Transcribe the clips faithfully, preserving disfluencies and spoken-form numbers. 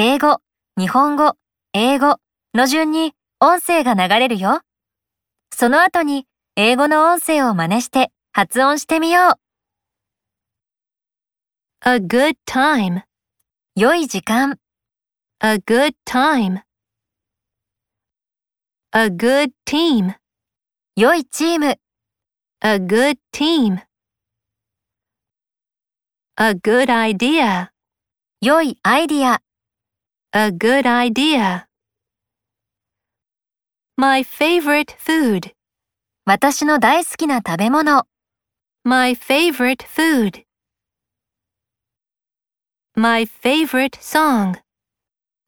英語、日本語、英語の順に音声が流れるよ。その後に英語の音声を真似して発音してみよう。A good time。 良い時間。 A good time。 A good team。 良いチーム。 A good team。 A good idea。 良いアイディア。 A good idea。 My favorite food。 私の大好きな食べ物。 My favorite food。My favorite song。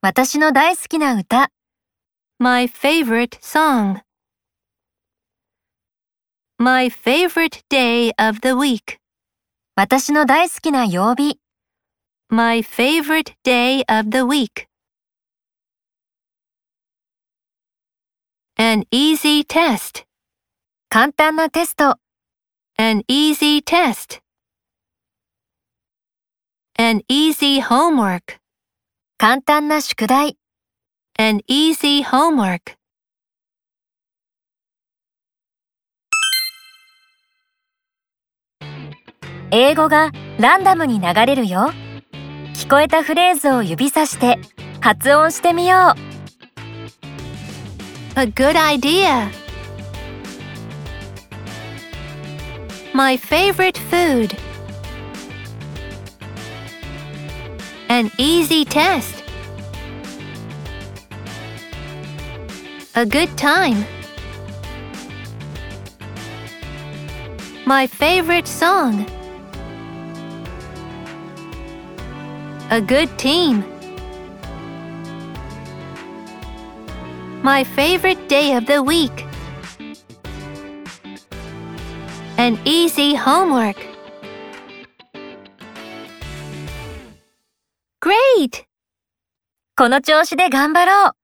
私の大好きな歌。 My favorite song。 My favorite day of the week。 私の大好きな曜日。 My favorite day of the week。 An easy test。 簡単なテスト。 An easy test。An easy homework。 簡単な宿題。 An easy homework。 英語がランダムに流れるよ。聞こえたフレーズを指さして発音してみよう。 A good idea。 My favorite food。An easy test。 A good time。 My favorite song。 A good team。 My favorite day of the week. An easy homework。この調子で頑張ろう。